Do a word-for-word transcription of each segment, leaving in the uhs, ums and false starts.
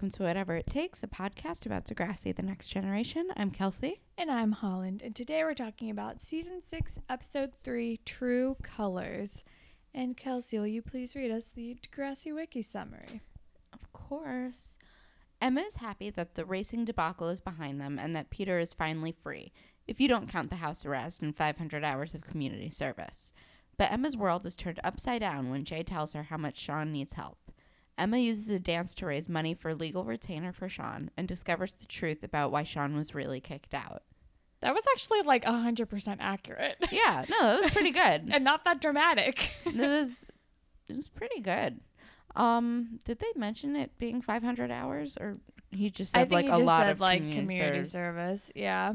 welcome to Whatever It Takes, a podcast about Degrassi, The Next Generation. I'm Kelsey. And I'm Holland. And today we're talking about Season six, Episode three, True Colors. And Kelsey, will you please read us the Degrassi Wiki summary? Of course. Emma is happy that the racing debacle is behind them and that Peter is finally free, if you don't count the house arrest and five hundred hours of community service. But Emma's world is turned upside down when Jay tells her how much Sean needs help. Emma uses a dance to raise money for a legal retainer for Sean and discovers the truth about why Sean was really kicked out. That was actually like one hundred percent accurate. Yeah, no, that was pretty good. And not that dramatic. It was it was pretty good. Um, did they mention it being five hundred hours or he just said I think like he a just lot said of like community, community service. service. Yeah.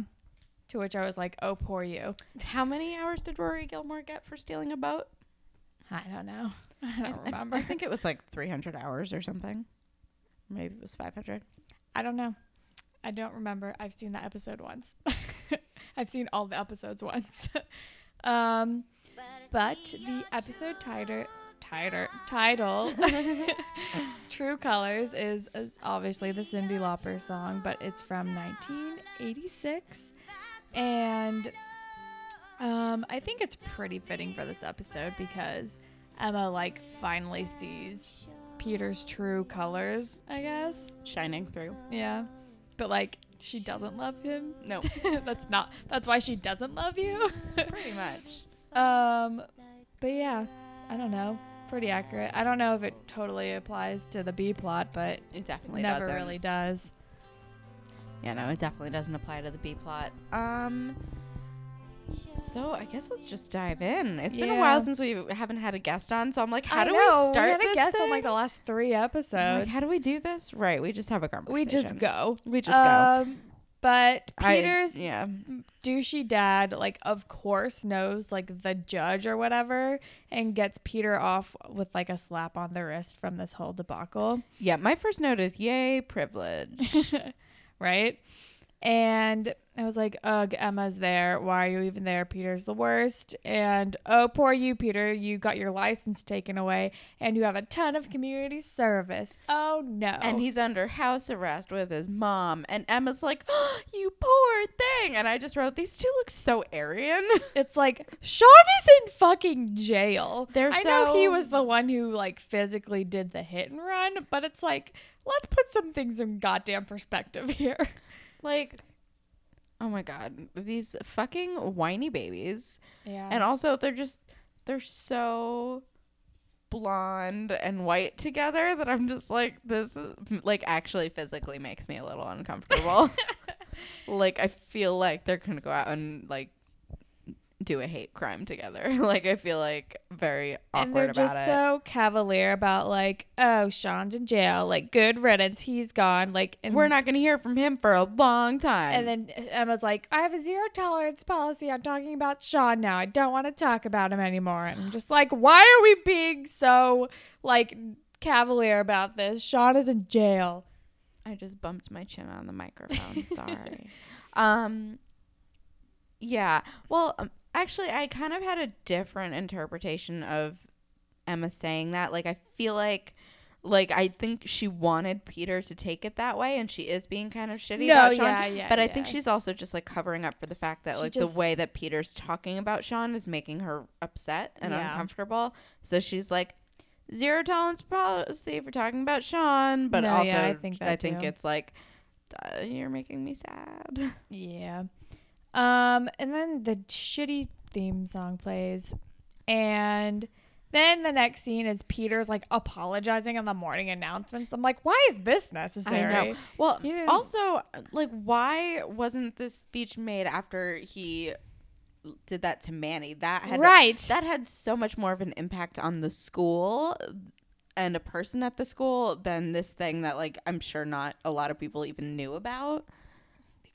To which I was like, "Oh, poor you." How many hours did Rory Gilmore get for stealing a boat? I don't know. I don't I, remember. I think it was like three hundred hours or something. Maybe it was five hundred. I don't know. I don't remember. I've seen that episode once. I've seen all the episodes once. um, but the episode title, title, title, "True Colors" is, is obviously the Cyndi Lauper song, but it's from nineteen eighty-six, and um, I think it's pretty fitting for this episode because Emma, like, finally sees Peter's true colors, I guess. Shining through. Yeah. But, like, she doesn't love him. No. that's not... That's why she doesn't love you. Pretty much. Um, but, yeah. I don't know. Pretty accurate. I don't know if it totally applies to the B-plot, but... It definitely doesn't. Never really does. Yeah, no, it definitely doesn't apply to the B-plot. Um... So I guess let's just dive in. It's yeah. been a while since we haven't had a guest on, so I'm like, how I do know. we start? We had this a guest thing? on like the last three episodes. Like, how do we do this? Right, we just have a conversation. We just go. We just um, go. But Peter's I, yeah. douchey dad, like, of course, knows like the judge or whatever, and gets Peter off with like a slap on the wrist from this whole debacle. Yeah, my first note is yay privilege, right? And I was like, ugh, Emma's there. Why are you even there? Peter's the worst. And oh, poor you, Peter. You got your license taken away and you have a ton of community service. Oh, no. And he's under house arrest with his mom. And Emma's like, oh, you poor thing. And I just wrote, these two look so Aryan. It's like, Sean is in fucking jail. They're I so- know he was the one who like physically did the hit and run, but it's like, let's put some things in goddamn perspective here. Like, oh my God, these fucking whiny babies. Yeah. And also they're just, they're so blonde and white together that I'm just like, this is, like, actually physically makes me a little uncomfortable. Like, I feel like they're going to go out and like do a hate crime together. Like, I feel like very awkward about it. And they're just so cavalier about like, oh, Sean's in jail. Like, good riddance. He's gone. Like, and we're not going to hear from him for a long time. And then Emma's like, I have a zero tolerance policy. I'm talking about Sean now. I don't want to talk about him anymore. And I'm just like, why are we being so like cavalier about this? Sean is in jail. I just bumped my chin on the microphone. Sorry. um. Yeah. Well. Um, Actually, I kind of had a different interpretation of Emma saying that. Like, I feel like, like, I think she wanted Peter to take it that way, and she is being kind of shitty no, about Sean. Yeah, yeah, but yeah. I think she's also just, like, covering up for the fact that, she like, just, the way that Peter's talking about Sean is making her upset and yeah. uncomfortable. So she's like, zero tolerance policy for talking about Sean. But no, also, yeah, I think, I think it's like, you're making me sad. Yeah. Um, and then the shitty theme song plays, and then the next scene is Peter's like apologizing on the morning announcements. I'm like, why is this necessary? I know. Well, also, like, why wasn't this speech made after he did that to Manny? That had right. a, that had so much more of an impact on the school and a person at the school than this thing that, like, I'm sure not a lot of people even knew about.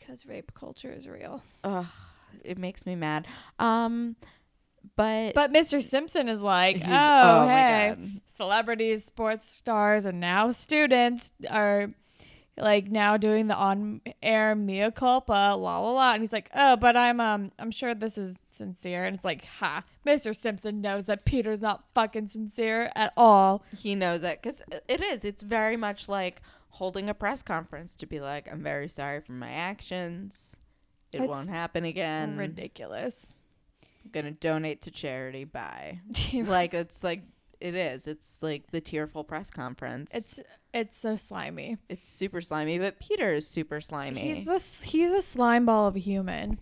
Because rape culture is real. Ugh, it makes me mad. Um, but but Mister Simpson is like, oh, oh hey, celebrities, sports stars, and now students are like now doing the on-air mea culpa, la la la, and he's like, oh, but I'm um I'm sure this is sincere, and it's like, ha, Mister Simpson knows that Peter's not fucking sincere at all. He knows it because it is. It's very much like. holding a press conference to be like, I'm very sorry for my actions. It it's won't happen again. Ridiculous. I'm going to donate to charity. Bye. Like, it's like, it is. It's like the tearful press conference. It's it's so slimy. It's super slimy, but Peter is super slimy. He's this. He's a slime ball of a human.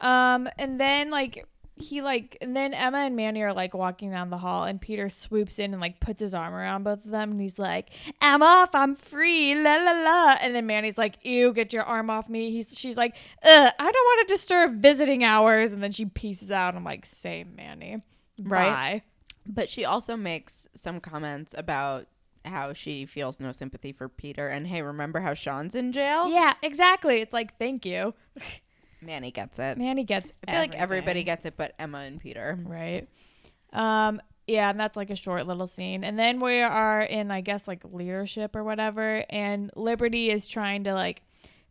Um, and then like he like, and then Emma and Manny are like walking down the hall, and Peter swoops in and like puts his arm around both of them, and he's like, "I'm off. I'm free. La la la." And then Manny's like, "Ew, get your arm off me." He's she's like, "Ugh, I don't want to disturb visiting hours." And then she pieces out. I'm like, "Same, Manny." Right. Bye. But she also makes some comments about how she feels no sympathy for Peter. And, hey, remember how Sean's in jail? Yeah, exactly. It's like, thank you. Manny gets it. Manny gets it. I feel everything. Like everybody gets it but Emma and Peter. Right. Um, yeah, and that's like a short little scene. And then we are in, I guess, like leadership or whatever. And Liberty is trying to, like,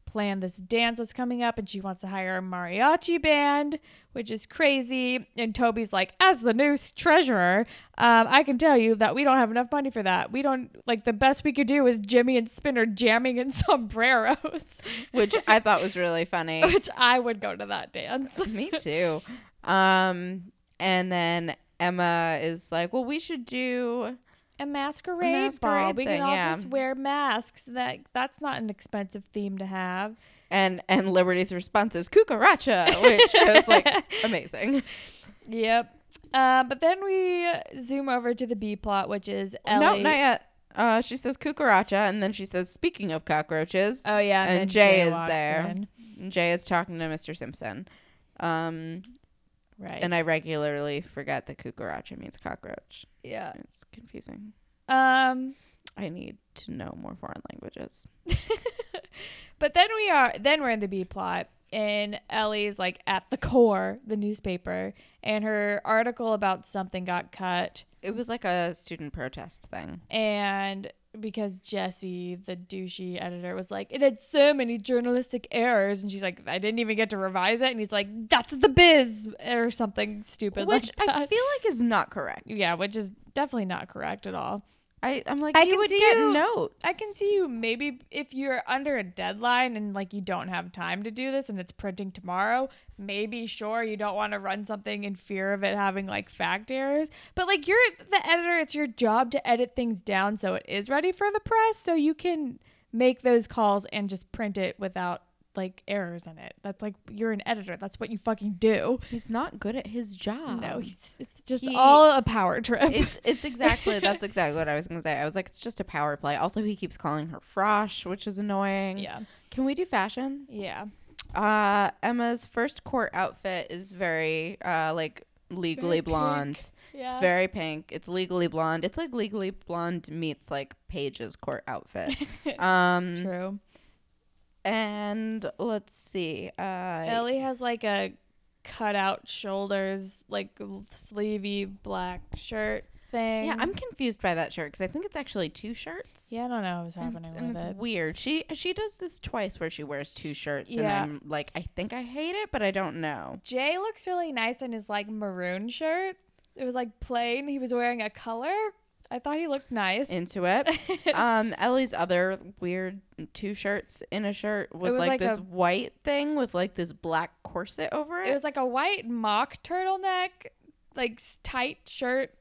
plan this dance that's coming up, and she wants to hire a mariachi band, which is crazy. And Toby's like, as the new treasurer, um, I can tell you that we don't have enough money for that. We don't, like, the best we could do is Jimmy and Spinner jamming in sombreros. Which I thought was really funny. Which I would go to that dance. Me too. Um, and then Emma is like, well, we should do a masquerade, a masquerade ball. Thing, we can all yeah. just wear masks. That that's not an expensive theme to have. And and Liberty's response is cucaracha, which is like amazing. Yep. Uh, but then we zoom over to the B plot, which is Ellie. No, not yet. Uh, she says cucaracha, and then she says, "Speaking of cockroaches." Oh yeah, and, and Jay, Jay is there. In. And Jay is talking to Mister Simpson. Um, right. And I regularly forget that cucaracha means cockroach. Yeah, it's confusing. Um, I need to know more foreign languages. But then we are, then we're in the B plot, and Ellie's like at the core, the newspaper, and her article about something got cut. It was like a student protest thing, and because Jesse, the douchey editor, was like, it had so many journalistic errors, and she's like, I didn't even get to revise it, and he's like, that's the biz, or something stupid, which like I feel like is not correct. Yeah, which is definitely not correct at all. I, I'm like, I you would get you, notes. I can see you maybe if you're under a deadline and like you don't have time to do this and it's printing tomorrow, maybe sure you don't want to run something in fear of it having like fact errors. But like you're the editor, it's your job to edit things down so it is ready for the press so you can make those calls and just print it without like errors in it. That's like, you're an editor, that's what you fucking do. He's not good at his job. No, he's it's just he, all a power trip. It's it's exactly that's exactly what I was gonna say. I was like, it's just a power play. Also, he keeps calling her frosh, which is annoying. Yeah, can we do fashion? Yeah. uh Emma's first court outfit is very uh like legally blonde. Yeah. It's very pink. It's legally blonde. It's like legally blonde meets like Paige's court outfit. Um true. And let's see. Uh, Ellie has like a cut out shoulders, like sleevey black shirt thing. Yeah, I'm confused by that shirt because I think it's actually two shirts. Yeah, I don't know what's happening and, with and it. It's weird. She she does this twice where she wears two shirts. Yeah. And I'm like, I think I hate it, but I don't know. Jay looks really nice in his like maroon shirt. It was like plain. He was wearing a color. I thought he looked nice. Into it. um, Ellie's other weird two shirts in a shirt was, was like, like this a, white thing with like this black corset over it. It was like a white mock turtleneck, like tight shirt.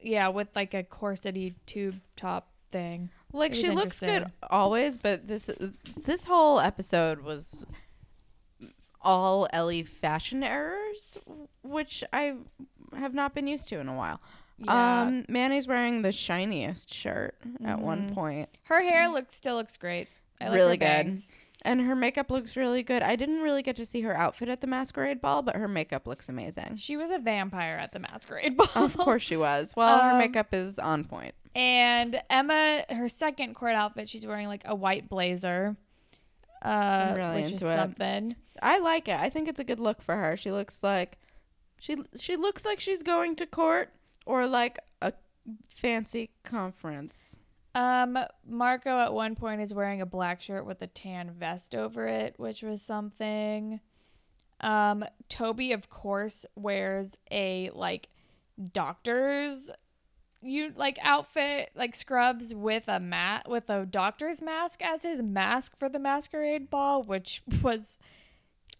Yeah, with like a corsety tube top thing. Like she looks good always, but this this whole episode was all Ellie fashion errors, which I have not been used to in a while. Yeah. Um, Manny's wearing the shiniest shirt mm-hmm. at one point. Her hair looks still looks great. I like really her bangs. Good. And her makeup looks really good. I didn't really get to see her outfit at the masquerade ball, but her makeup looks amazing. She was a vampire at the masquerade ball. Of course she was. Well, um, her makeup is on point. And Emma, her second court outfit, she's wearing like a white blazer. Uh, I'm really which into is it. Something. I like it. I think it's a good look for her. She looks like she she looks like she's going to court. Or like a fancy conference. Um, Marco at one point is wearing a black shirt with a tan vest over it, which was something. Um, Toby, of course, wears a like doctor's you like outfit, like scrubs with a mat with a doctor's mask as his mask for the masquerade ball, which was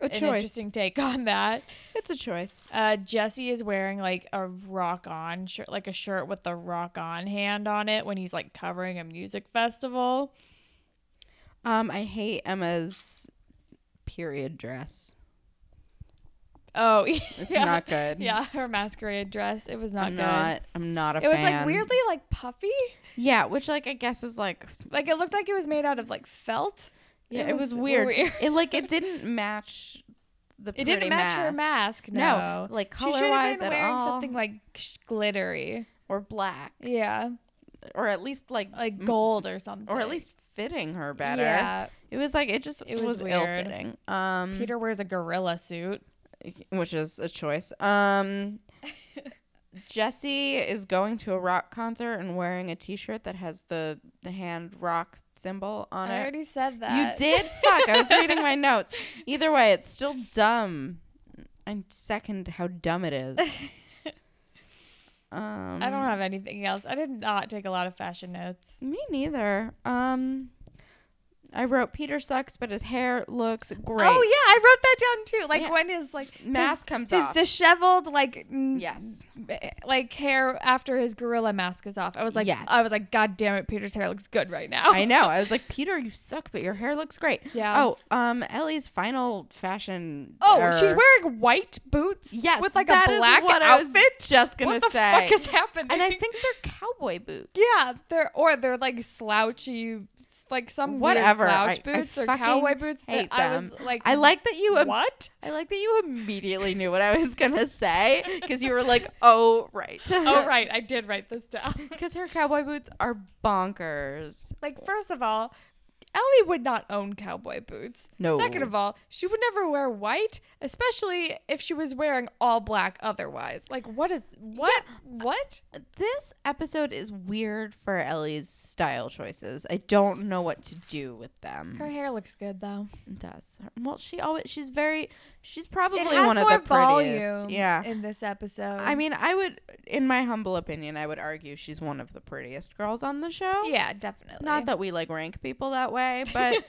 a choice. An interesting take on that. It's a choice. Uh, Jesse is wearing like a rock on shirt, like a shirt with the rock on hand on it when he's like covering a music festival. Um, I hate Emma's period dress. Oh, yeah. It's not good. Yeah, her masquerade dress. It was not I'm good. Not, I'm not a it fan. It was like weirdly like puffy. Yeah, which like I guess is like... Like it looked like it was made out of like felt. Yeah, it, it was, was weird. weird. It like it didn't match the pretty mask. It didn't match mask. her mask, no. no. Like color-wise at all. She should have been wearing all. something like glittery. Or black. Yeah. Or at least like... Like gold or something. Or at least fitting her better. Yeah. It was like, it just it was, was ill-fitting. Um, Peter wears a gorilla suit. Which is a choice. Um, Jesse is going to a rock concert and wearing a T-shirt that has the, the hand rock symbol on it. I already said that. You did? Fuck, I was reading my notes. Either way, it's still dumb. I second how dumb it is. Um, I don't have anything else. I did not take a lot of fashion notes. Me neither. Um... I wrote Peter sucks, but his hair looks great. Oh, yeah. I wrote that down, too. Like, yeah. when his, like... Mask his, comes his off. His disheveled, like... Yes. Like, hair after his gorilla mask is off. I was like... Yes. I was like, God damn it, Peter's hair looks good right now. I know. I was like, Peter, you suck, but your hair looks great. Yeah. Oh, um, Ellie's final fashion... Oh, error. She's wearing white boots? Yes. With, like, a black outfit? I was just gonna what say. What the fuck is happening? And I think they're cowboy boots. Yeah. They're Or they're, like, slouchy... Like some whatever slouch I, boots I or cowboy boots. Hate that them. I was like, I like that you. Im- what? I like that you immediately knew what I was gonna say because you were like, oh right, oh right, I did write this down. Because her cowboy boots are bonkers. Like first of all, Ellie would not own cowboy boots. No. Second of all, she would never wear white, especially if she was wearing all black otherwise. Like, what is... What? Yeah. What? This episode is weird for Ellie's style choices. I don't know what to do with them. Her hair looks good, though. It does. Well, she always... She's very... She's probably one of the prettiest. Yeah. In this episode. I mean, I would... In my humble opinion, I would argue she's one of the prettiest girls on the show. Yeah, definitely. Not that we, like, rank people that way. But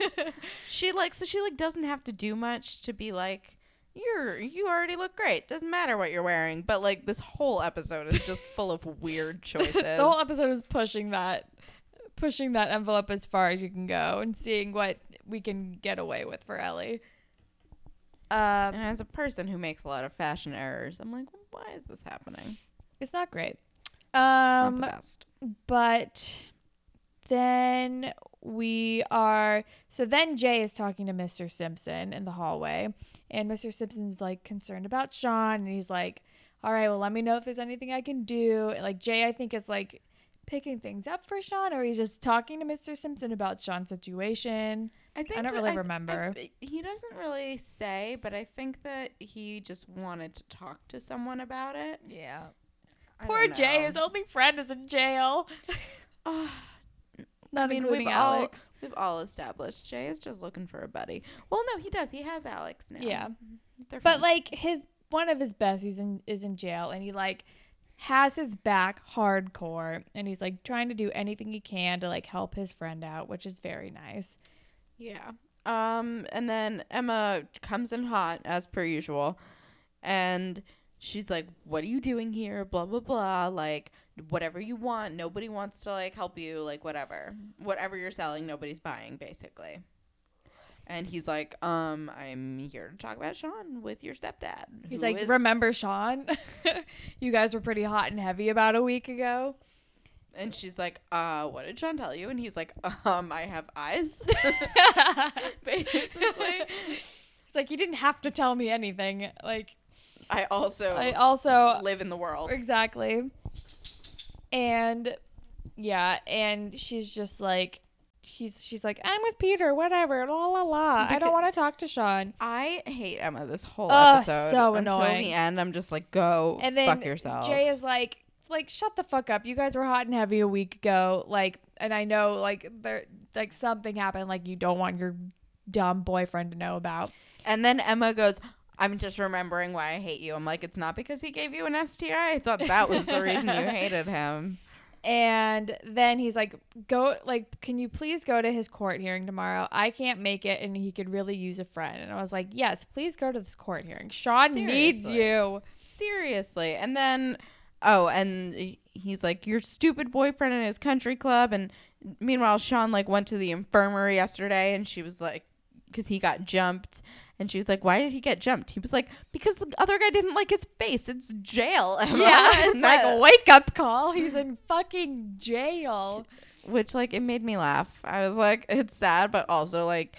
she like so she like doesn't have to do much to be like you're you already look great. Doesn't matter what you're wearing. But like this whole episode is just full of weird choices. The whole episode is pushing that pushing that envelope as far as you can go and seeing what we can get away with for Ellie. Um, and as a person who makes a lot of fashion errors, I'm like, why is this happening? It's not great. Um, it's not the best. But then. We are so then Jay is talking to Mister Simpson in the hallway and Mister Simpson's like concerned about Sean and he's like, all right, well, let me know if there's anything I can do. And, like Jay, I think is like picking things up for Sean or he's just talking to Mister Simpson about Sean's situation. I, think I don't really I, remember. I, he doesn't really say, but I think that he just wanted to talk to someone about it. Yeah. I Poor Jay. His only friend is in jail. Oh. Not I mean, including we've Alex. All, we've all established Jay is just looking for a buddy. Well, no, he does. He has Alex now. Yeah. They're but, friends. Like, his one of his besties in, is in jail, and he, like, has his back hardcore, and he's, like, trying to do anything he can to, like, help his friend out, which is very nice. Yeah. Um, and then Emma comes in hot, as per usual, and she's like, what are you doing here? Blah, blah, blah. Like, whatever you want. Nobody wants to, like, help you. Like, whatever. Whatever you're selling, nobody's buying, basically. And he's like, um, I'm here to talk about Sean with your stepdad. He's like, is- remember Sean? You guys were pretty hot and heavy about a week ago. And she's like, uh, what did Sean tell you? And he's like, um, I have eyes. Basically. He's like, you didn't have to tell me anything. Like... I also I also live in the world. Exactly. And yeah, and she's just like he's she's like, I'm with Peter, whatever, la la la. Because I don't want to talk to Sean. I hate Emma this whole oh, episode. So Until annoying. Until the end, I'm just like, go and then fuck yourself. Jay is like like, shut the fuck up. You guys were hot and heavy a week ago. Like and I know like there like something happened like you don't want your dumb boyfriend to know about. And then Emma goes, I'm just remembering why I hate you. I'm like, it's not because he gave you an S T I. I thought that was the reason you hated him. And then he's like, go, like, can you please go to his court hearing tomorrow? I can't make it, and he could really use a friend. And I was like, yes, please go to this court hearing. Sean Seriously. needs you. Seriously. And then, oh, and he's like, your stupid boyfriend in his country club. And meanwhile, Sean, like, went to the infirmary yesterday, and she was like, because he got jumped. And she was like, why did he get jumped? He was like, because the other guy didn't like his face. It's jail, Emma. Yeah, it's like a wake-up call. He's in fucking jail. Which, like, it made me laugh. I was like, it's sad, but also, like,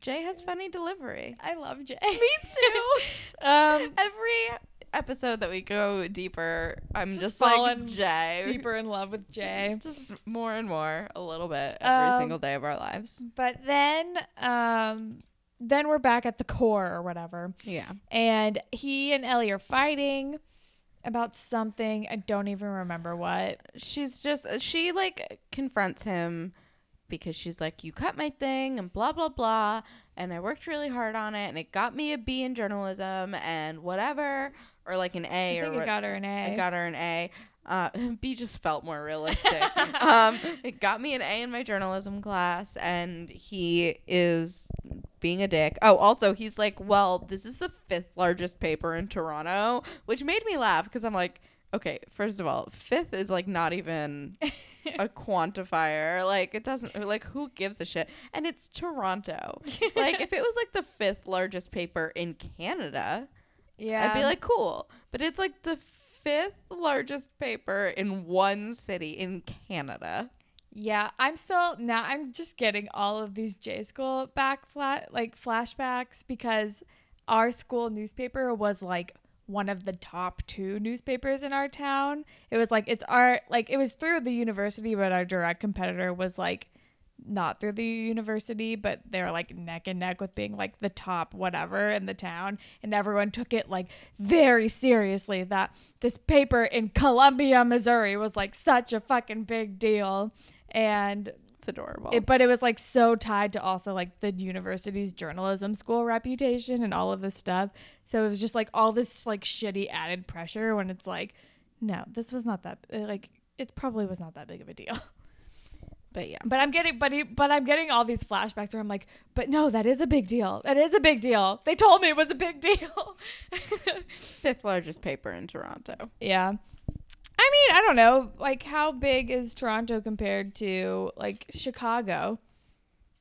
Jay has funny delivery. I love Jay. Me too. um, Every episode that we go deeper, I'm just, just like Jay. Deeper in love with Jay. Just more and more, a little bit, every um, single day of our lives. But then... um. Then we're back at the core or whatever. Yeah. And he and Ellie are fighting about something. I don't even remember what. She's just, she like confronts him because she's like, you cut my thing and blah, blah, blah. And I worked really hard on it and it got me a B in journalism and whatever. Or like an A. I think or it got her an A. It got her an A. Uh, B just felt more realistic. um, it got me an A in my journalism class, and he is being a dick. Oh, also, he's like, well, this is the fifth largest paper in Toronto, which made me laugh because I'm like, okay, first of all, fifth is like not even a quantifier. Like, it doesn't, like, who gives a shit? And it's Toronto. Like, if it was like the fifth largest paper in Canada, yeah, I'd be like, cool. But it's like the fifth largest paper in one city in Canada. Yeah, I'm still now I'm just getting all of these J school back flat like flashbacks because our school newspaper was like one of the top two newspapers in our town. It was like it's our like it was through the university, but our direct competitor was like not through the university, but they're like neck and neck with being like the top whatever in the town, and everyone took it like very seriously that this paper in Columbia, Missouri was like such a fucking big deal. And it's adorable, it, but it was like so tied to also like the university's journalism school reputation and all of this stuff. So it was just like all this like shitty added pressure when it's like, no, this was not that like it probably was not that big of a deal. But yeah, but I'm getting, but he, but I'm getting all these flashbacks where I'm like, but no, that is a big deal. That is a big deal. They told me it was a big deal. Fifth largest paper in Toronto. Yeah, I mean, I don't know, like how big is Toronto compared to like Chicago?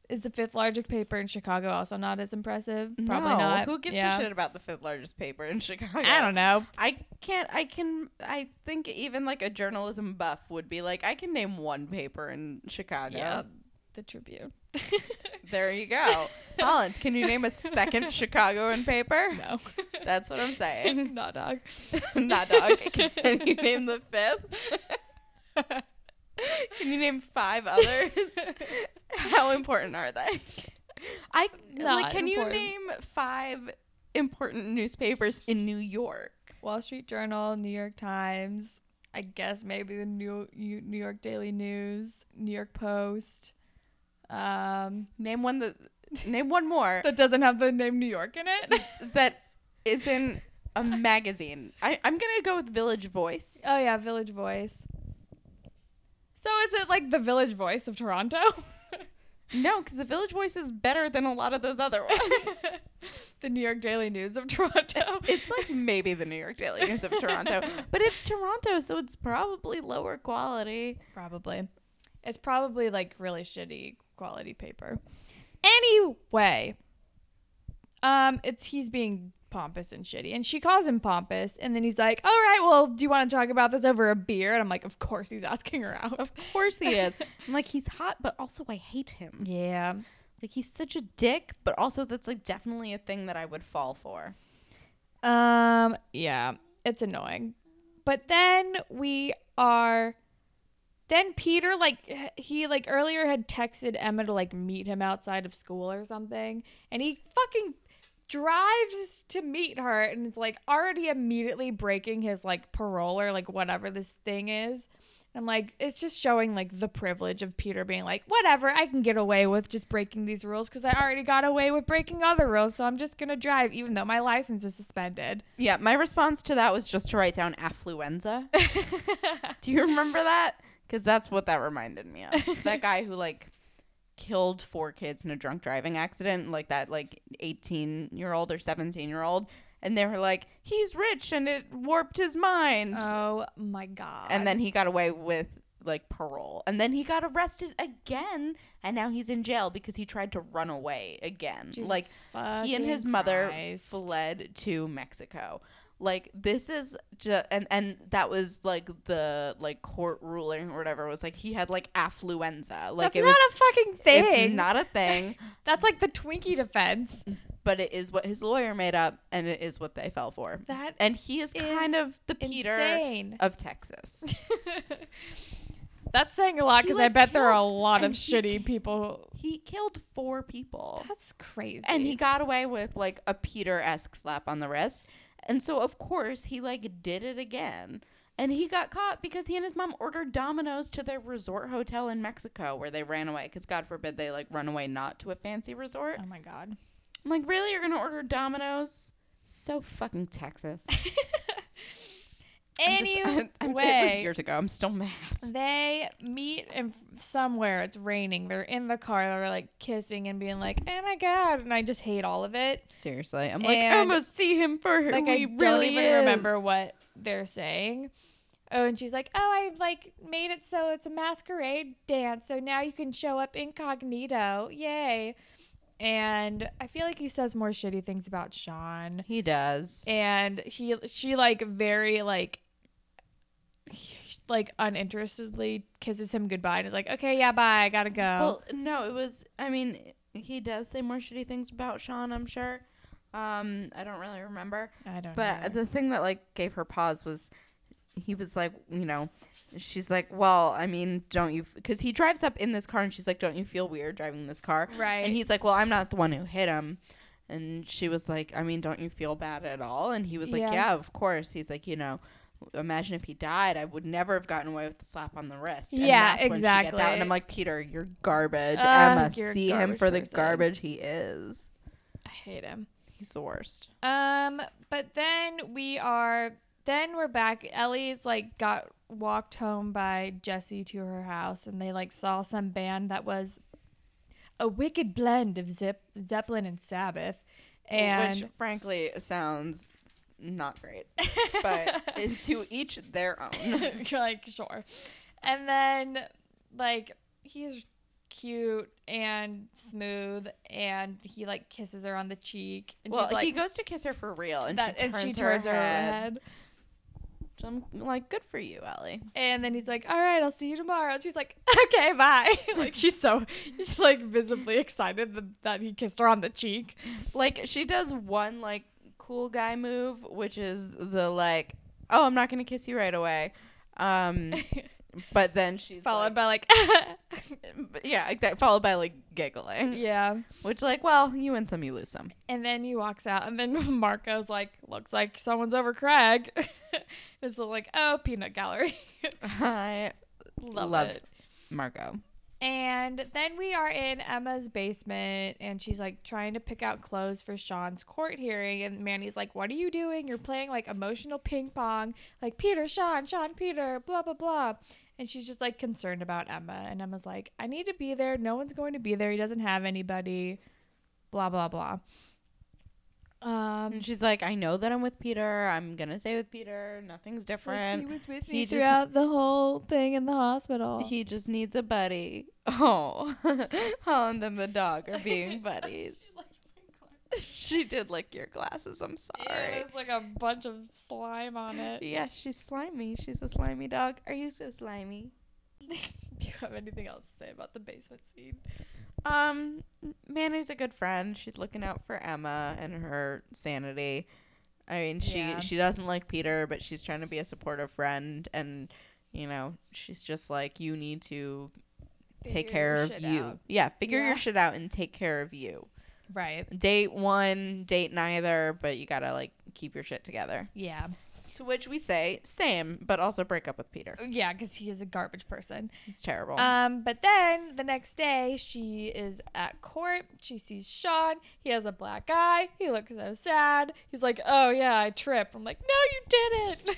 Is the fifth largest paper in Chicago also not as impressive? Probably no. not. Who gives yeah. a shit about the fifth largest paper in Chicago? I don't know. I can't. I can. I think even like a journalism buff would be like, I can name one paper in Chicago. Yeah, the Tribune. There you go. Holland, can you name a second Chicagoan paper? No. That's what I'm saying. Not dog. Not dog. Can you name the fifth? Can you name five others? How important are they? I Not like. Can important. You name five important newspapers in New York? Wall Street Journal, New York Times. I guess maybe the New New York Daily News, New York Post. Um, name one that. Name one more that doesn't have the name New York in it. That isn't a magazine. I, I'm gonna go with Village Voice. Oh yeah, Village Voice. So is it like the Village Voice of Toronto? No, because the Village Voice is better than a lot of those other ones. The New York Daily News of Toronto. It's like maybe the New York Daily News of Toronto. But it's Toronto, so it's probably lower quality. Probably. It's probably like really shitty quality paper. Anyway, um, it's he's being pompous and shitty, and she calls him pompous, and then he's like, all right, well, do you want to talk about this over a beer? And I'm like, of course he's asking her out. Of course he is. I'm like, he's hot, but also I hate him. Yeah, like he's such a dick, but also that's like definitely a thing that I would fall for. Um yeah, it's annoying. But then we are then Peter, like, he, like, earlier had texted Emma to like meet him outside of school or something, and he fucking drives to meet her, and it's like already immediately breaking his like parole or like whatever this thing is. I'm like, it's just showing like the privilege of Peter being like, whatever, I can get away with just breaking these rules because I already got away with breaking other rules. So I'm just going to drive even though my license is suspended. Yeah. My response to that was just to write down affluenza. Do you remember that? Because that's what that reminded me of. That guy who like killed four kids in a drunk driving accident, like that like eighteen year old or seventeen year old. And they were like, he's rich and it warped his mind. Oh, my God. And then he got away with, like, parole. And then he got arrested again. And now he's in jail because he tried to run away again. Jesus like, he and his Christ. mother fled to Mexico. Like, this is just, and, and that was, like, the, like, court ruling or whatever was, like, he had, like, affluenza. Like, That's it not was, a fucking thing. It's not a thing. That's, like, the Twinkie defense. But it is what his lawyer made up, and it is what they fell for. That and he is, is kind of the Peter insane. of Texas. That's saying a lot because like I bet killed, there are a lot of shitty he, people. He killed four people. That's crazy. And he got away with like a Peter-esque slap on the wrist. And so, of course, he like did it again. And he got caught because he and his mom ordered Domino's to their resort hotel in Mexico where they ran away. Because God forbid they like run away not to a fancy resort. Oh, my God. I'm like, really? You're going to order Domino's? So fucking Texas. Anyway. I'm just, I'm, I'm, it was years ago. I'm still mad. They meet in, somewhere. It's raining. They're in the car. They're like kissing and being like, oh my God. And I just hate all of it. Seriously. I'm like, and I'm going to see him for who like, he I really is. I don't even remember what they're saying. Oh, and she's like, oh, I like made it so it's a masquerade dance. So now you can show up incognito. Yay. And I feel like he says more shitty things about Sean. He does. And he, she like very like, like uninterestedly kisses him goodbye and is like, okay, yeah, bye. I gotta go. Well, no, it was, I mean, he does say more shitty things about Sean, I'm sure. Um, I don't really remember. I don't but know. But the thing that like gave her pause was he was like, you know, she's like, well, I mean, don't you... Because he drives up in this car, and she's like, don't you feel weird driving this car? Right. And he's like, well, I'm not the one who hit him. And she was like, I mean, don't you feel bad at all? And he was like, yeah, yeah of course. He's like, you know, imagine if he died. I would never have gotten away with the slap on the wrist. And yeah, that's exactly. When she gets out. And I'm like, Peter, you're garbage. Uh, Emma, you're see garbage him for the person. Garbage he is. I hate him. He's the worst. Um, But then we are... Then we're back. Ellie's like got... walked home by Jesse to her house, and they like saw some band that was a wicked blend of Zip, Zeppelin and Sabbath, and which frankly sounds not great, but to each their own. You're like, sure. And then like he's cute and smooth, and he like kisses her on the cheek, and well she's like, he goes to kiss her for real, and that, she turns, and she turns her, her head, head. So I'm like, good for you, Ellie. And then he's like, all right, I'll see you tomorrow. And she's like, okay, bye. Like, she's so, she's like visibly excited that he kissed her on the cheek. Like, she does one, like, cool guy move, which is the, like, oh, I'm not going to kiss you right away. Um, but then she's followed like, by, like, yeah, exactly. Followed by, like, giggling. Yeah. Which, like, well, you win some, you lose some. And then he walks out, and then Marco's like, looks like someone's over Craig. It's like, oh, peanut gallery. I love, love it. Marco. And then we are in Emma's basement, and she's like trying to pick out clothes for Sean's court hearing. And Manny's like, what are you doing? You're playing like emotional ping pong, like Peter, Sean, Sean, Peter, blah, blah, blah. And she's just like concerned about Emma. And Emma's like, I need to be there. No one's going to be there. He doesn't have anybody, blah, blah, blah. Um, and she's like, I know that I'm with Peter. I'm going to stay with Peter. Nothing's different. Like he was with me he throughout just, the whole thing in the hospital. He just needs a buddy. Oh, Holland and the dog are being buddies. She, like she did lick your glasses. I'm sorry. Yeah, there's like a bunch of slime on it. Yeah, she's slimy. She's a slimy dog. Are you so slimy? Do you have anything else to say about the basement scene? Um, Manny's a good friend. She's looking out for Emma and her sanity. I mean, she, yeah. she doesn't like Peter, but she's trying to be a supportive friend. And, you know, she's just like, you need to figure take care of you. Out. Yeah, figure yeah. your shit out and take care of you. Right. Date one, date neither, but you got to, like, keep your shit together. Yeah. To which we say, same, but also break up with Peter. Yeah, because he is a garbage person. He's terrible. Um, but then the next day, she is at court. She sees Sean. He has a black eye. He looks so sad. He's like, oh, yeah, I tripped. I'm like, no, you didn't.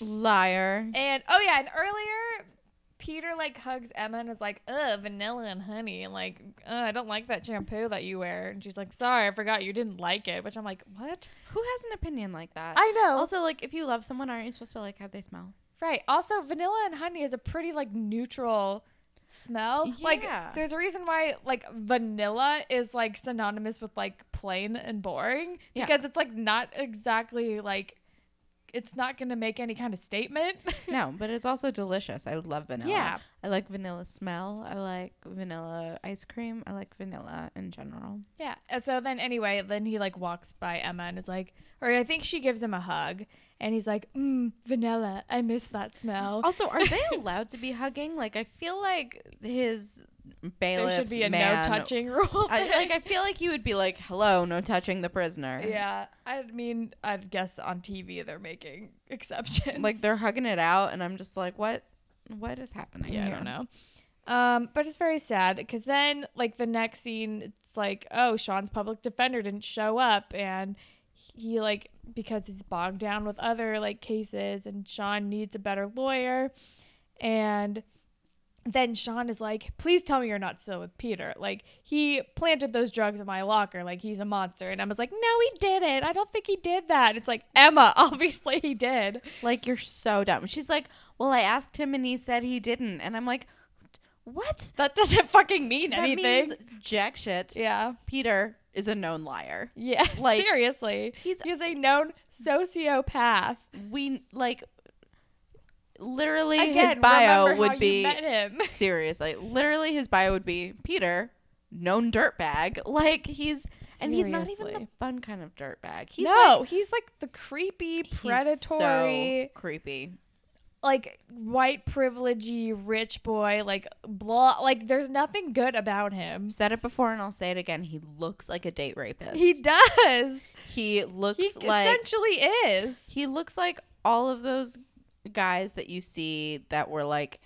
Liar. And, oh, yeah, and earlier, Peter, like, hugs Emma and is like, ugh, vanilla and honey. And, like, ugh, I don't like that shampoo that you wear. And she's like, sorry, I forgot you didn't like it. Which I'm like, what? Who has an opinion like that? I know. Also, like, if you love someone, aren't you supposed to like how they smell? Right. Also, vanilla and honey is a pretty, like, neutral smell. Yeah. Like, there's a reason why, like, vanilla is, like, synonymous with, like, plain and boring. Yeah. Because it's, like, not exactly, like... It's not going to make any kind of statement. No, but it's also delicious. I love vanilla. Yeah. I like vanilla smell. I like vanilla ice cream. I like vanilla in general. Yeah. So then anyway, then he like walks by Emma and is like, or I think she gives him a hug. And he's like, mm, vanilla. I miss that smell. Also, are they allowed to be hugging? Like, I feel like his... Bailiff, there should be a man. No touching rule. I, like I feel like he would be like, hello, no touching the prisoner. Yeah, I mean, I guess on T V they're making exceptions. Like they're hugging it out, and I'm just like, what? What is happening? Yeah, here? I don't know. Um, but it's very sad because then, like the next scene, it's like, oh, Sean's public defender didn't show up, and he like because he's bogged down with other like cases, and Sean needs a better lawyer, and. Then Sean is like, please tell me you're not still with Peter. Like, he planted those drugs in my locker. Like, he's a monster. And Emma's like, no, he didn't. I don't think he did that. And it's like, Emma, obviously he did. Like, you're so dumb. She's like, well, I asked him and he said he didn't. And I'm like, what? That doesn't fucking mean that anything. That means jack shit. Yeah. Peter is a known liar. Yeah, like, seriously. He's, he's a known sociopath. We, like... Literally, Again, his bio would be seriously. Literally, his bio would be Peter, known dirtbag. Like he's seriously. And he's not even the fun kind of dirtbag. He's no, like, he's like the creepy, predatory, so creepy, like white privilegey rich boy. Like blah. Like there's nothing good about him. Said it before, and I'll say it again. He looks like a date rapist. He does. He looks. He like, essentially is. He looks like all of those. Guys that you see that were like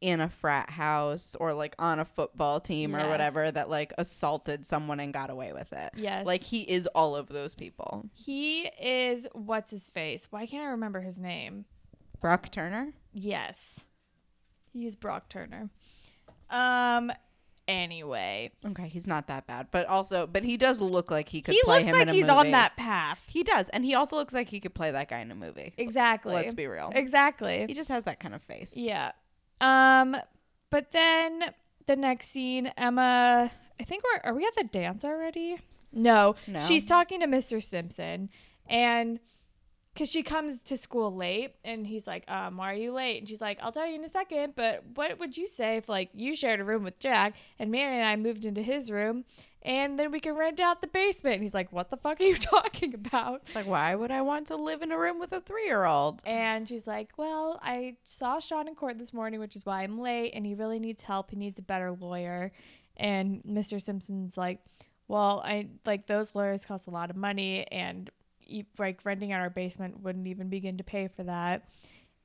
in a frat house or like on a football team yes. or whatever that like assaulted someone and got away with it. Yes. Like he is all of those people. He is what's his face? Why can't I remember his name? Brock Turner? Yes. He is Brock Turner. Um anyway. Okay, he's not that bad. But also but he does look like he could he play him like in a movie. He looks like he's on that path. He does. And he also looks like he could play that guy in a movie. Exactly. Let's be real. Exactly. He just has that kind of face. Yeah. Um but then the next scene, Emma I think we're are we at the dance already? No. No. She's talking to Mister Simpson and because she comes to school late and he's like, um, why are you late? And she's like, I'll tell you in a second. But what would you say if like you shared a room with Jack and Mary and I moved into his room and then we can rent out the basement? And he's like, what the fuck are you talking about? It's like, why would I want to live in a room with a three-year-old? And she's like, well, I saw Sean in court this morning, which is why I'm late. And he really needs help. He needs a better lawyer. And Mister Simpson's like, well, I like those lawyers cost a lot of money and like renting out our basement wouldn't even begin to pay for that.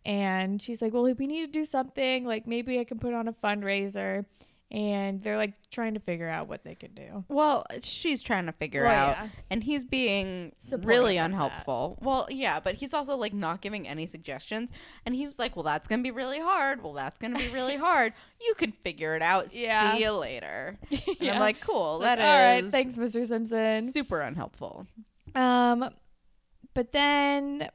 And she's like, well, we need to do something, like maybe I can put on a fundraiser. And they're like trying to figure out what they could do. Well, she's trying to figure well, out yeah. and he's being supportive really unhelpful. Well, yeah, but he's also like not giving any suggestions. And he was like, well, that's going to be really hard. Well, that's going to be really hard. You can figure it out. Yeah. See you later. And yeah. I'm like, cool. That like, is. All right. Thanks, Mister Simpson. Super unhelpful. Um, But then,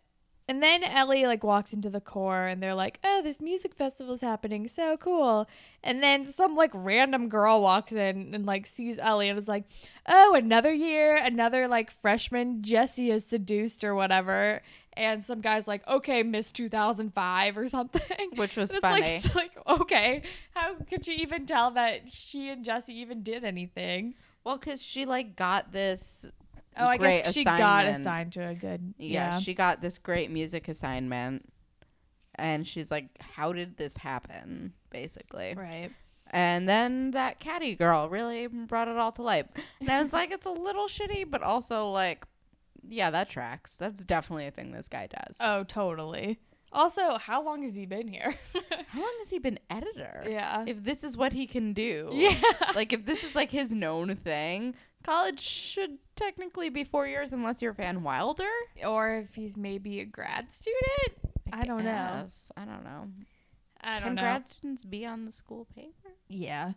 and then Ellie like walks into the core and they're like, oh, this music festival is happening. So cool. And then some like random girl walks in and like sees Ellie and is like, oh, another year, another like freshman Jessie is seduced or whatever. And some guy's like, okay, Miss two thousand five or something. Which was funny. It's like, like, okay, how could she even tell that she and Jessie even did anything? Well, because she like got this... Oh, I guess she assignment. got assigned to a good... Yeah, yeah, she got this great music assignment. And she's like, how did this happen, basically? Right. And then that catty girl really brought it all to life. And I was like, it's a little shitty, but also, like, Yeah, that tracks. That's definitely a thing this guy does. Oh, totally. Also, how long has he been here? How long has he been editor? Yeah. If this is what he can do. Yeah. Like, if this is, like, his known thing, college should technically be four years unless you're Van Wilder. Or if he's maybe a grad student. I, I don't know. I don't know. I don't can know. Can grad students be on the school paper? Yeah.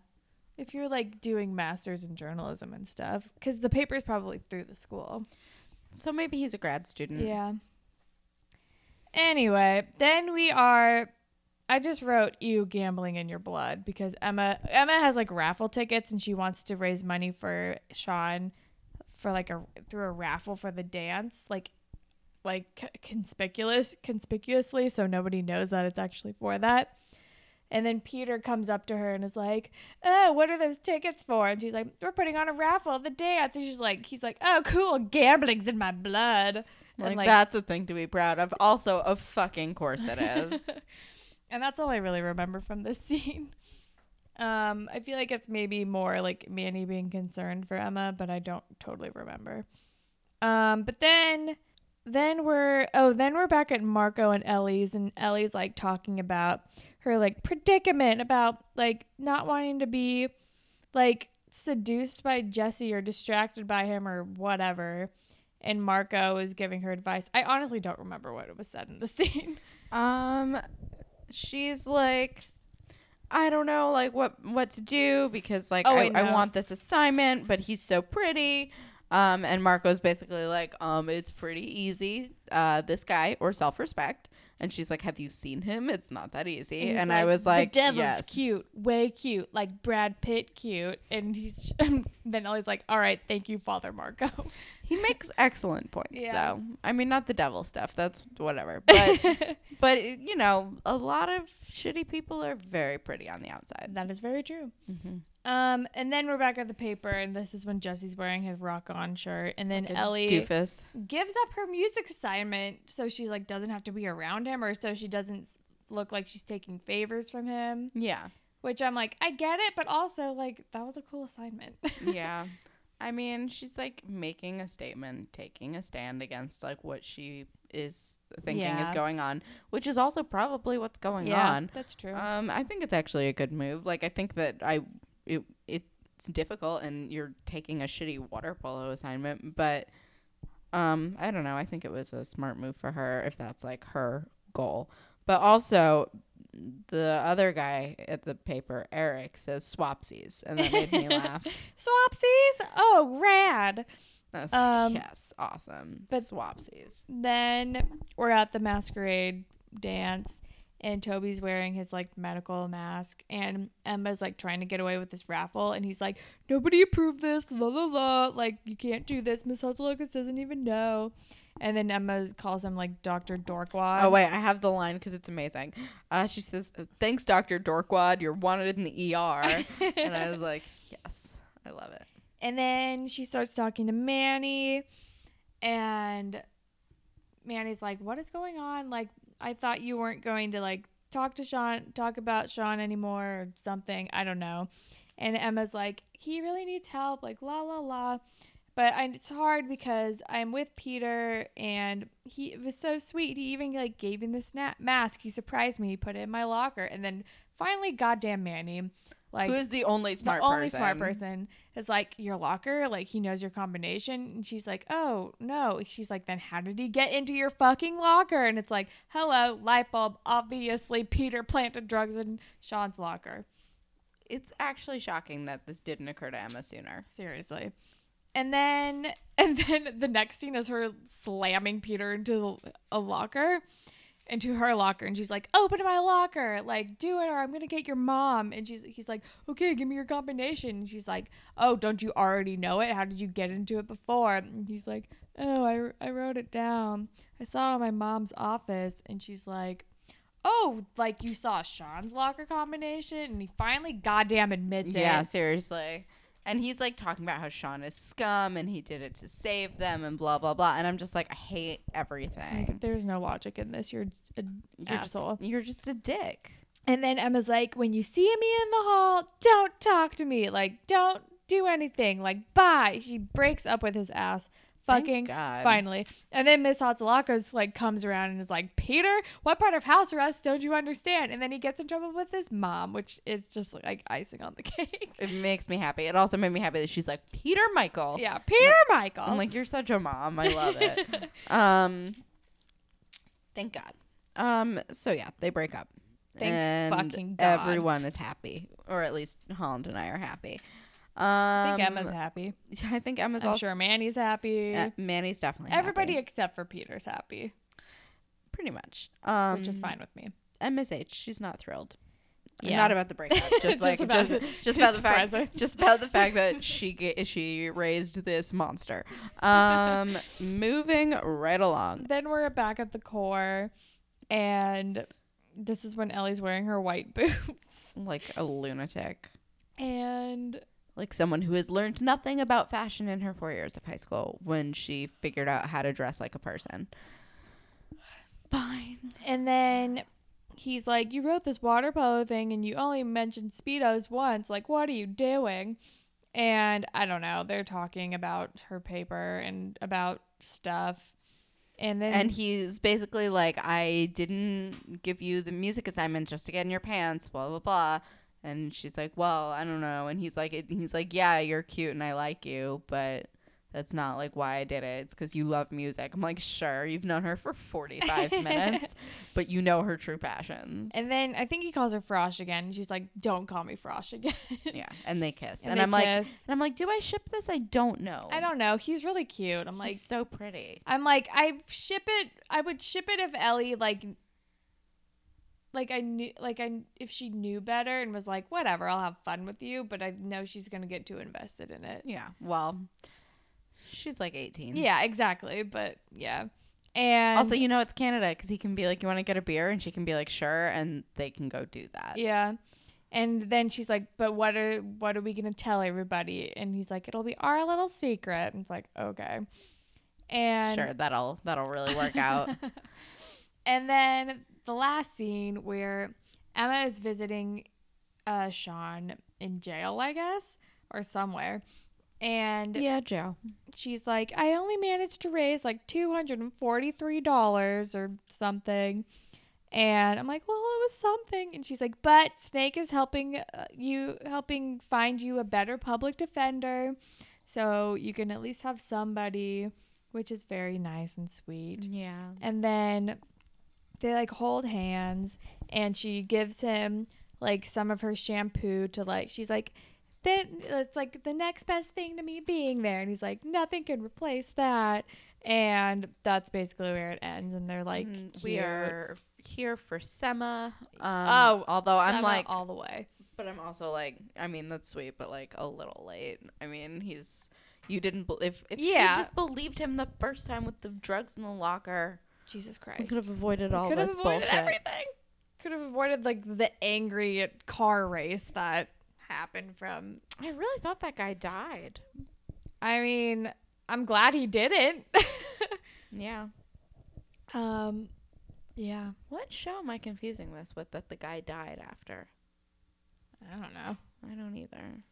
If you're, like, doing masters in journalism and stuff. Because the paper's probably through the school. So maybe he's a grad student. Yeah. Anyway, then we are, I just wrote, ew, gambling in your blood, because Emma Emma has, like, raffle tickets and she wants to raise money for Sean for, like, a through a raffle for the dance, like, like c- conspicuous conspicuously, so nobody knows that it's actually for that. And then Peter comes up to her and is like, oh, what are those tickets for? And she's like, we're putting on a raffle at the dance. And she's like, he's like, oh, cool, gambling's in my blood. Like, like, that's a thing to be proud of. Also, of fucking course it is. And that's all I really remember from this scene. Um, I feel like it's maybe more like Manny being concerned for Emma, but I don't totally remember. Um, but then, then we're, oh, then we're back at Marco and Ellie's, and Ellie's, like, talking about her, like, predicament about, like, not wanting to be, like, seduced by Jesse or distracted by him or whatever. And Marco is giving her advice. I honestly don't remember what it was said in the scene. Um, she's like, I don't know, like, what what to do, because, like, oh, I, I, I want this assignment, but he's so pretty. Um, and Marco's basically like, um, it's pretty easy. Uh, this guy or self-respect. And she's like, have you seen him? It's not that easy. And, and like, I was like, the devil's yes. cute, way cute, like Brad Pitt cute. And he's then Ellie's like, all right, thank you, Father Marco. He makes excellent points, yeah. though. I mean, not the devil stuff. That's whatever. But, but you know, a lot of shitty people are very pretty on the outside. That is very true. Mm-hmm. Um, and then we're back at the paper, and this is when Jesse's wearing his Rock On shirt, and then like Ellie doofus. gives up her music assignment so she, like, doesn't have to be around him, or so she doesn't look like she's taking favors from him. Yeah. Which I'm like, I get it, but also, like, that was a cool assignment. Yeah. I mean, she's, like, making a statement, taking a stand against, like, what she is thinking yeah. is going on, which is also probably what's going yeah, on. That's true. Um, I think it's actually a good move. Like, I think that I... It it's difficult, and you're taking a shitty water polo assignment, but um, I don't know. I think it was a smart move for her, if that's, like, her goal. But also, the other guy at the paper, Eric, says swapsies, and that made me laugh. Swapsies? Oh, rad. That's, um, yes, awesome. But swapsies. Then we're at the masquerade dance. And Toby's wearing his, like, medical mask. And Emma's, like, trying to get away with this raffle. And he's like, nobody approved this. La, la, la. Like, you can't do this. Miss Hutzelokas doesn't even know. And then Emma calls him, like, Doctor Dorkwad. Oh, wait. I have the line because it's amazing. Uh, she says, thanks, Doctor Dorkwad. You're wanted in the E R. And I was like, yes. I love it. And then she starts talking to Manny. And Manny's like, what is going on? Like, I thought you weren't going to, like, talk to Sean, talk about Sean anymore or something. I don't know. And Emma's like, he really needs help, like, la, la, la. But I, it's hard because I'm with Peter, and he was so sweet. He even, like, gave me the snap mask. He surprised me. He put it in my locker. And then finally, goddamn Manny, like, who is the only smart the person. only smart person is like, your locker, like, he knows your combination. And she's like, oh no. She's like, then how did he get into your fucking locker? And it's like, hello, light bulb, obviously Peter planted drugs in Sean's locker. It's actually shocking that this didn't occur to Emma sooner, seriously. And then and then the next scene is her slamming Peter into a locker into her locker, and she's like, open my locker, like, do it or I'm gonna get your mom. And she's he's like, okay, give me your combination. And she's like, oh, don't you already know it? How did you get into it before? And he's like, oh, I, I wrote it down, I saw it in my mom's office. And she's like, oh, like, you saw Sean's locker combination? And he finally goddamn admits yeah, it yeah seriously. And he's, like, talking about how Sean is scum and he did it to save them and blah, blah, blah. And I'm just like, I hate everything. Like, there's no logic in this. You're an you're asshole. Just, you're just a dick. And then Emma's like, when you see me in the hall, don't talk to me. Like, don't do anything. Like, bye. She breaks up with his ass. Fucking finally. And then Miss Hatsalakos like comes around and is like, Peter, what part of house arrest don't you understand? And then he gets in trouble with his mom, which is just like icing on the cake. It makes me happy. It also made me happy that she's like, Peter Michael. Yeah, Peter I'm like, Michael. I'm like, you're such a mom. I love it. um, Thank God. Um, So, yeah, they break up. Thank and fucking God. Everyone is happy. Or at least Holland and I are happy. Um, I think Emma's happy. I think Emma's I'm also. I'm sure Manny's happy. Uh, Manny's definitely Everybody happy. Everybody except for Peter's happy. Pretty much. Um, Which is fine with me. And Miss H, she's not thrilled. Yeah. Not about the breakup. Just, just like about just, just about the fact presence. just about the fact that she ga- she raised this monster. Um, moving right along. Then we're back at the core, and this is when Ellie's wearing her white boots, like a lunatic. And. Like someone who has learned nothing about fashion in her four years of high school when she figured out how to dress like a person. Fine. And then he's like, you wrote this water polo thing and you only mentioned Speedos once. Like, what are you doing? And I don't know. They're talking about her paper and about stuff. And then and he's basically like, I didn't give you the music assignment just to get in your pants, blah, blah, blah. And she's like, well, I don't know. And he's like, it, he's like, yeah, you're cute and I like you, but that's not like why I did it. It's because you love music. I'm like, sure, you've known her for forty-five minutes, but you know her true passions. And then I think he calls her Frosh again. And she's like, don't call me Frosh again. Yeah, and they kiss. And, and they I'm kiss. like, and I'm like, do I ship this? I don't know. I don't know. He's really cute. I'm he's like, so pretty. I'm like, I ship it. I would ship it if Ellie like. Like I knew, like I if she knew better and was like, whatever, I'll have fun with you, but I know she's gonna get too invested in it. Yeah, well, she's like eighteen. Yeah, exactly. But yeah, and also, you know, it's Canada because he can be like, you want to get a beer, and she can be like, sure, and they can go do that. Yeah, and then she's like, but what are what are we gonna tell everybody? And he's like, it'll be our little secret. And it's like, okay, and sure, that'll that'll really work out. And then the last scene where Emma is visiting uh, Sean in jail, I guess, or somewhere. And yeah, jail. She's like, I only managed to raise like two hundred forty-three dollars or something. And I'm like, well, it was something. And she's like, but Snake is helping uh, you, helping find you a better public defender. So you can at least have somebody, which is very nice and sweet. Yeah. And then they like hold hands and she gives him like some of her shampoo to like, she's like, then it's like the next best thing to me being there. And he's like, nothing can replace that. And that's basically where it ends. And they're like, mm, we are here for Sema. Um, oh, although Sema I'm like all the way, but I'm also like, I mean, that's sweet, but like a little late. I mean, he's, you didn't believe if, if yeah. she just believed him the first time with the drugs in the locker. Jesus Christ. We could have avoided all this bullshit. Could have avoided everything. Could have avoided, like, the angry car race that happened from... I really thought that guy died. I mean, I'm glad he didn't. Yeah. Um, yeah. What show am I confusing this with that the guy died after? I don't know. I don't either.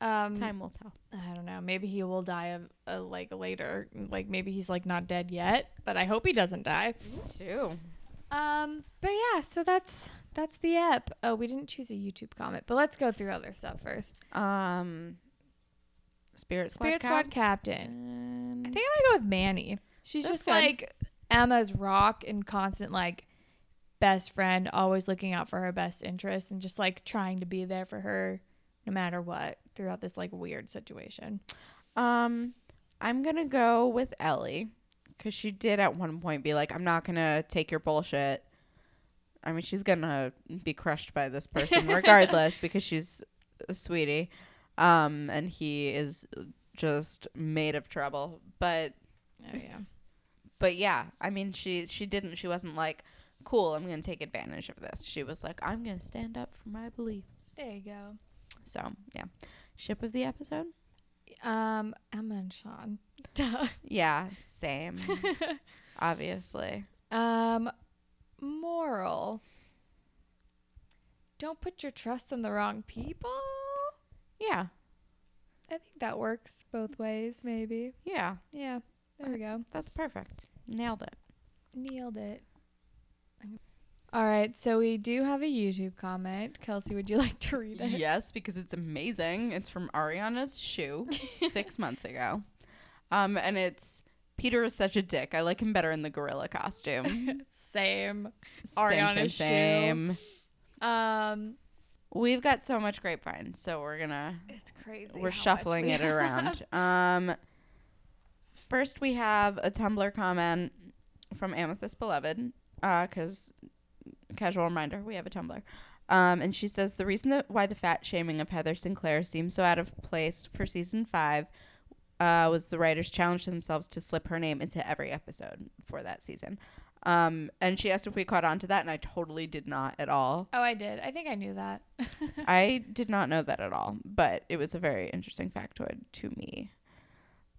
Um, Time will tell. I don't know. Maybe he will die a, a, like later. Like maybe he's like not dead yet. But I hope he doesn't die. Me too. Um. But yeah. So that's that's the ep. Oh, we didn't choose a YouTube comment, but let's go through other stuff first. Um. Spirit Squad Spirit Squad Captain. Captain. I think I'm gonna go with Manny. She's that's just good. Like Emma's rock and constant like best friend, always looking out for her best interests and just like trying to be there for her no matter what. Throughout this like weird situation. Um, I'm going to go with Ellie because she did at one point be like, I'm not going to take your bullshit. I mean, she's going to be crushed by this person regardless because she's a sweetie. Um, and he is just made of trouble. But oh, yeah. But yeah, I mean, she she didn't. She wasn't like, cool, I'm going to take advantage of this. She was like, I'm going to stand up for my beliefs. There you go. So, yeah. Ship of the episode? Um, Emma and Sean. Duh. Yeah, same. Obviously. Um, moral. Don't put your trust in the wrong people. Yeah. I think that works both ways, maybe. Yeah. Yeah. There we go. That's perfect. Nailed it. Nailed it. All right, so we do have a YouTube comment. Kelsey, would you like to read it? Yes, because it's amazing. It's from Ariana's shoe six months ago. Um, and it's, Peter is such a dick. I like him better in the gorilla costume. Same. Ariana's same, same, shoe. Um, We've got so much grapevine, so we're going to. It's crazy. We're shuffling we it around. Um, first, we have a Tumblr comment from Amethyst Beloved, because... Uh, casual reminder, we have a Tumblr. Um, and she says, the reason that why the fat shaming of Heather Sinclair seems so out of place for season five uh, was the writers challenged themselves to slip her name into every episode for that season. Um, and she asked if we caught on to that, and I totally did not at all. Oh, I did. I think I knew that. I did not know that at all, but it was a very interesting factoid to me.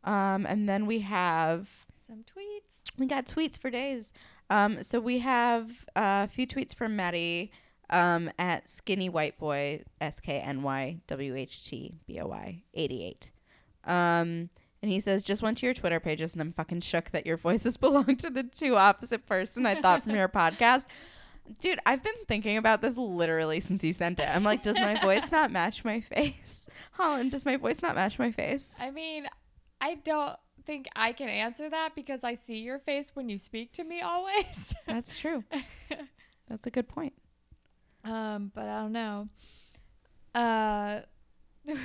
Um, and then we have... some tweets. We got tweets for days. Um, so we have uh, a few tweets from Maddie um, at Skinny White Boy, S K N Y W H T B O Y eighty-eight. Um, and he says, just went to your Twitter pages and I'm fucking shook that your voices belong to the two opposite person I thought from your podcast. Dude, I've been thinking about this literally since you sent it. I'm like, does my voice not match my face? Holland, does my voice not match my face? I mean, I don't. think I can answer that because I see your face when you speak to me always. That's true. That's a good point. Um, but I don't know. Uh,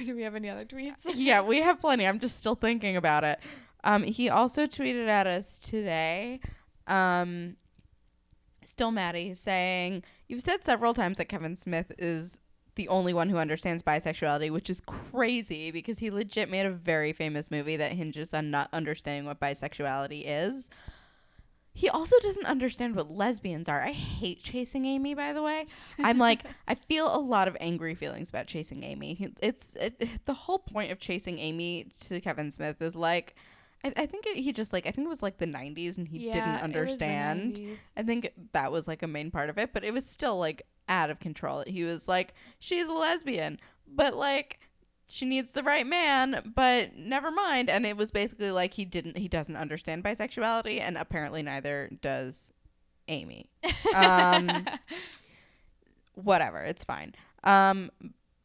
do we have any other tweets? Yeah, we have plenty. I'm just still thinking about it. Um, he also tweeted at us today. Um, still Maddie saying, you've said several times that Kevin Smith is the only one who understands bisexuality, which is crazy because he legit made a very famous movie that hinges on not understanding what bisexuality is. He also doesn't understand what lesbians are. I hate Chasing Amy, by the way. I'm like, I feel a lot of angry feelings about Chasing Amy. It's it, the whole point of Chasing Amy to Kevin Smith is like, I, I think it, he just like, I think it was like the nineties and he yeah, didn't understand. It was the nineties. I think that was like a main part of it, but it was still like, out of control. He was like, she's a lesbian, but like she needs the right man, but never mind. And it was basically like he didn't he doesn't understand bisexuality, and apparently neither does Amy. Um whatever, it's fine. Um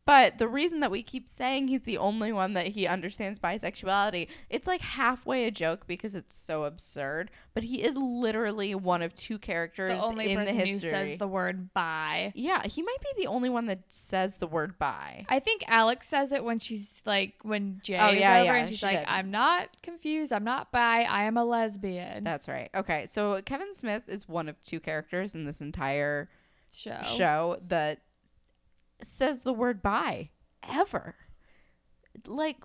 but the reason that we keep saying he's the only one that he understands bisexuality, it's like halfway a joke because it's so absurd, but he is literally one of two characters in the history. The only person who says the word bi. Yeah, he might be the only one that says the word bi. I think Alex says it when she's like, when Jay oh, is yeah, over yeah, and she's she like, did. I'm not confused, I'm not bi, I am a lesbian. That's right. Okay, so Kevin Smith is one of two characters in this entire show, show that says the word bi ever. Like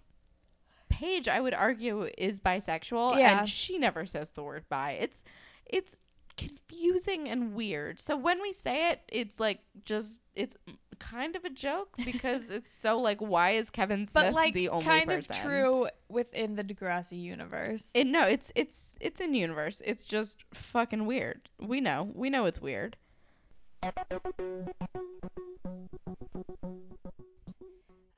Paige, I would argue, is bisexual, yeah, and she never says the word bi. It's it's confusing and weird. So when we say it, it's like just it's kind of a joke because it's so like, why is Kevin Smith but like, the only person? But like kind of true within the Degrassi universe. It, no, it's it's it's in universe. It's just fucking weird. We know, we know it's weird.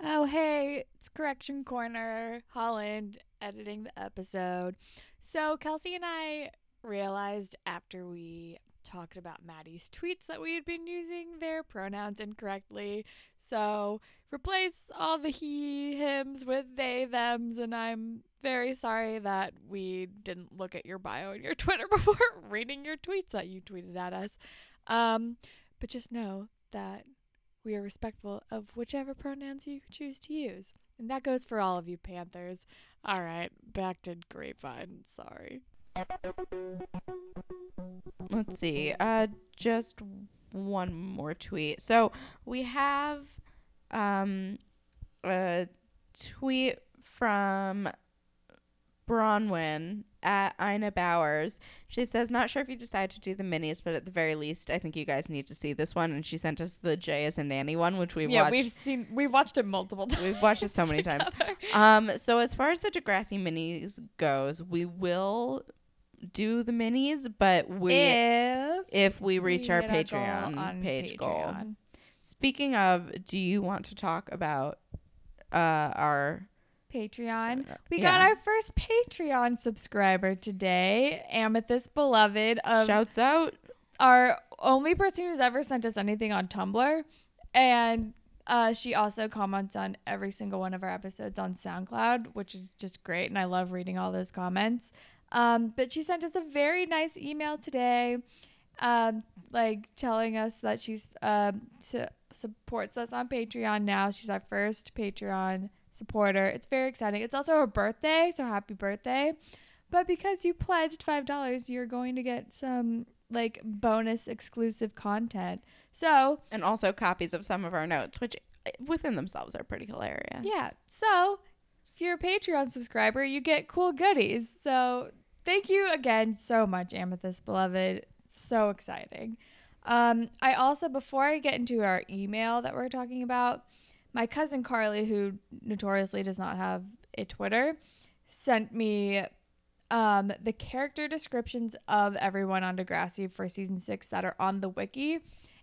Oh, hey, it's Correction Corner, Holland, editing the episode. So Kelsey and I realized after we talked about Maddie's tweets that we had been using their pronouns incorrectly. So replace all the he, hims with they, thems, and I'm very sorry that we didn't look at your bio and your Twitter before reading your tweets that you tweeted at us. Um, but just know that we are respectful of whichever pronouns you choose to use. And that goes for all of you Panthers. All right, back to Grapevine. Sorry. Let's see. Uh, just one more tweet. So we have um, a tweet from Bronwyn at Ina Bowers. She says, not sure if you decide to do the minis, but at the very least I think you guys need to see this one. And she sent us the Jay is a Nanny one, which we've yeah, watched. We've seen we've watched it multiple times. We've watched it so many times. Um so as far as the Degrassi minis goes, we will do the minis, but we if, if we reach we our Patreon goal page Patreon. goal. Speaking of, do you want to talk about uh our Patreon. We yeah. got our first Patreon subscriber today, Amethyst Beloved. Of Shouts out. Our only person who's ever sent us anything on Tumblr. And uh, she also comments on every single one of our episodes on SoundCloud, which is just great. And I love reading all those comments. Um, but she sent us a very nice email today, um, like telling us that she uh, su- supports us on Patreon now. She's our first Patreon supporter. It's very exciting. It's also her birthday, so happy birthday. But because you pledged five dollars, you're going to get some like bonus exclusive content. So, and also copies of some of our notes, which within themselves are pretty hilarious. Yeah. So if you're a Patreon subscriber, you get cool goodies. So thank you again so much, Amethyst Beloved. So exciting. Um, I also, before I get into our email that we're talking about, my cousin Carly, who notoriously does not have a Twitter, sent me um, the character descriptions of everyone on Degrassi for season six that are on the wiki,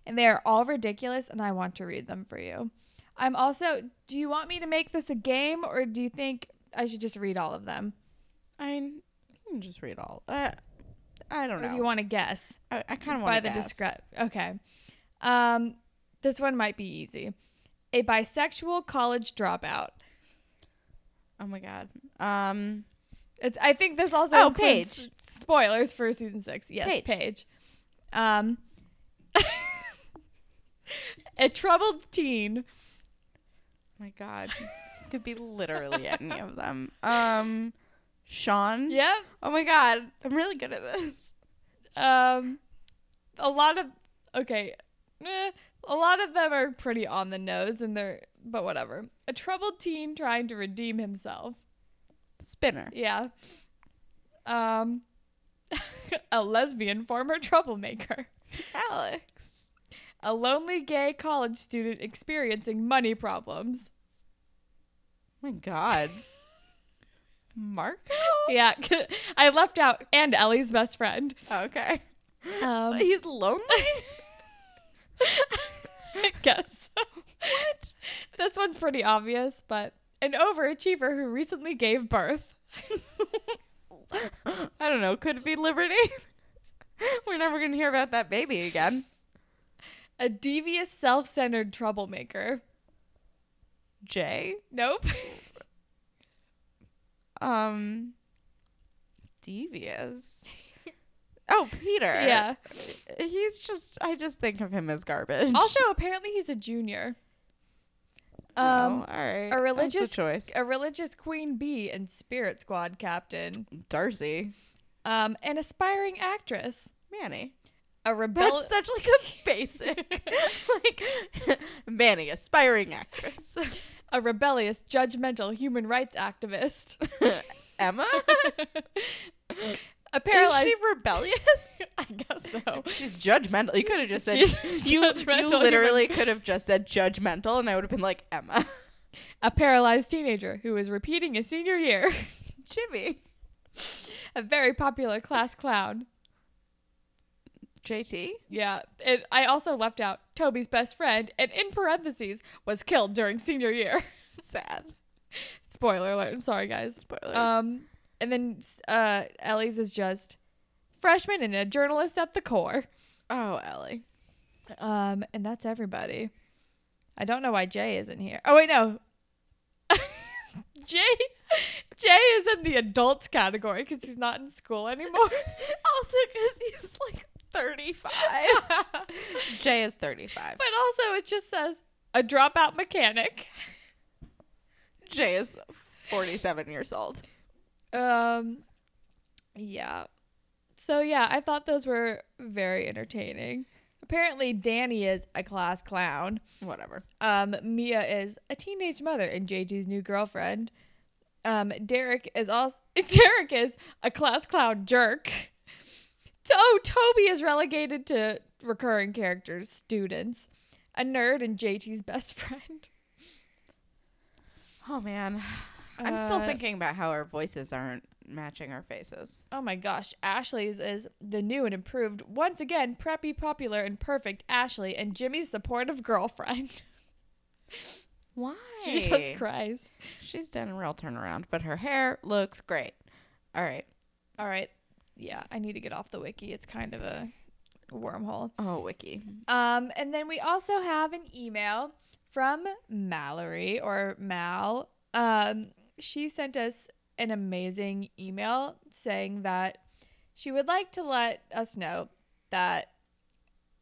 and they are all ridiculous, and I want to read them for you. I'm also, do you want me to make this a game, or do you think I should just read all of them? I can just read all. Uh, I don't know. Or do you want to guess? I, I kind of want to guess. By the description. Okay. Um, this one might be easy. A bisexual college dropout. Oh my god. Um, it's. I think this also oh, includes Paige. Spoilers for season six. Yes, Paige. Paige. Um, a troubled teen. Oh my god, this could be literally any of them. Um, Sean. Yep. Oh my god, I'm really good at this. Um, a lot of okay. Eh. A lot of them are pretty on the nose, and they're but whatever. A troubled teen trying to redeem himself. Spinner. Yeah. Um, a lesbian former troublemaker. Alex. A lonely gay college student experiencing money problems. Oh my god. Marco? Yeah. I left out and Ellie's best friend. Oh, okay. Um, he's lonely? I guess. What? This one's pretty obvious, but an overachiever who recently gave birth. I don't know. Could it be Liberty? We're never going to hear about that baby again. A devious, self-centered troublemaker. Jay? Nope. um, devious. Oh, Peter. Yeah. He's just, I just think of him as garbage. Also, apparently he's a junior. Um, oh, all right. A religious, That's a choice. A religious queen bee and spirit squad captain. Darcy. Um, an aspiring actress. Manny. A rebel. That's such like a basic. like, Manny, aspiring actress. A rebellious, judgmental human rights activist. Emma? A paralyzed. Is she rebellious? I guess so. She's judgmental. You could have just said you, you literally could have just said judgmental, and I would have been like, Emma. A paralyzed teenager who is repeating his senior year. Jimmy. A very popular class clown. J T? Yeah. And I also left out Toby's best friend, and in parentheses, was killed during senior year. Sad. Spoiler alert. I'm sorry, guys. Spoilers. Um... And then uh, Ellie's is just freshman and a journalist at the core. Oh, Ellie. Um, and that's everybody. I don't know why Jay isn't here. Oh, wait, no. Jay Jay is in the adults category because he's not in school anymore. Also because he's like thirty-five. Jay is thirty-five. But also it just says a dropout mechanic. Jay is forty-seven years old. Um, yeah. So, yeah, I thought those were very entertaining. Apparently, Danny is a class clown. Whatever. Um, Mia is a teenage mother and J T's new girlfriend. Um, Derek is also... Derek is a class clown jerk. Oh, Toby is relegated to recurring characters, students. A nerd and J T's best friend. Oh, man. I'm still thinking about how our voices aren't matching our faces. Oh my gosh. Ashley's is the new and improved, once again, preppy, popular, and perfect Ashley and Jimmy's supportive girlfriend. Why? Jesus Christ. She's done a real turnaround, but her hair looks great. All right. All right. Yeah, I need to get off the wiki. It's kind of a wormhole. Oh, wiki. Um, and then we also have an email from Mallory or Mal. Um, she sent us an amazing email saying that she would like to let us know that,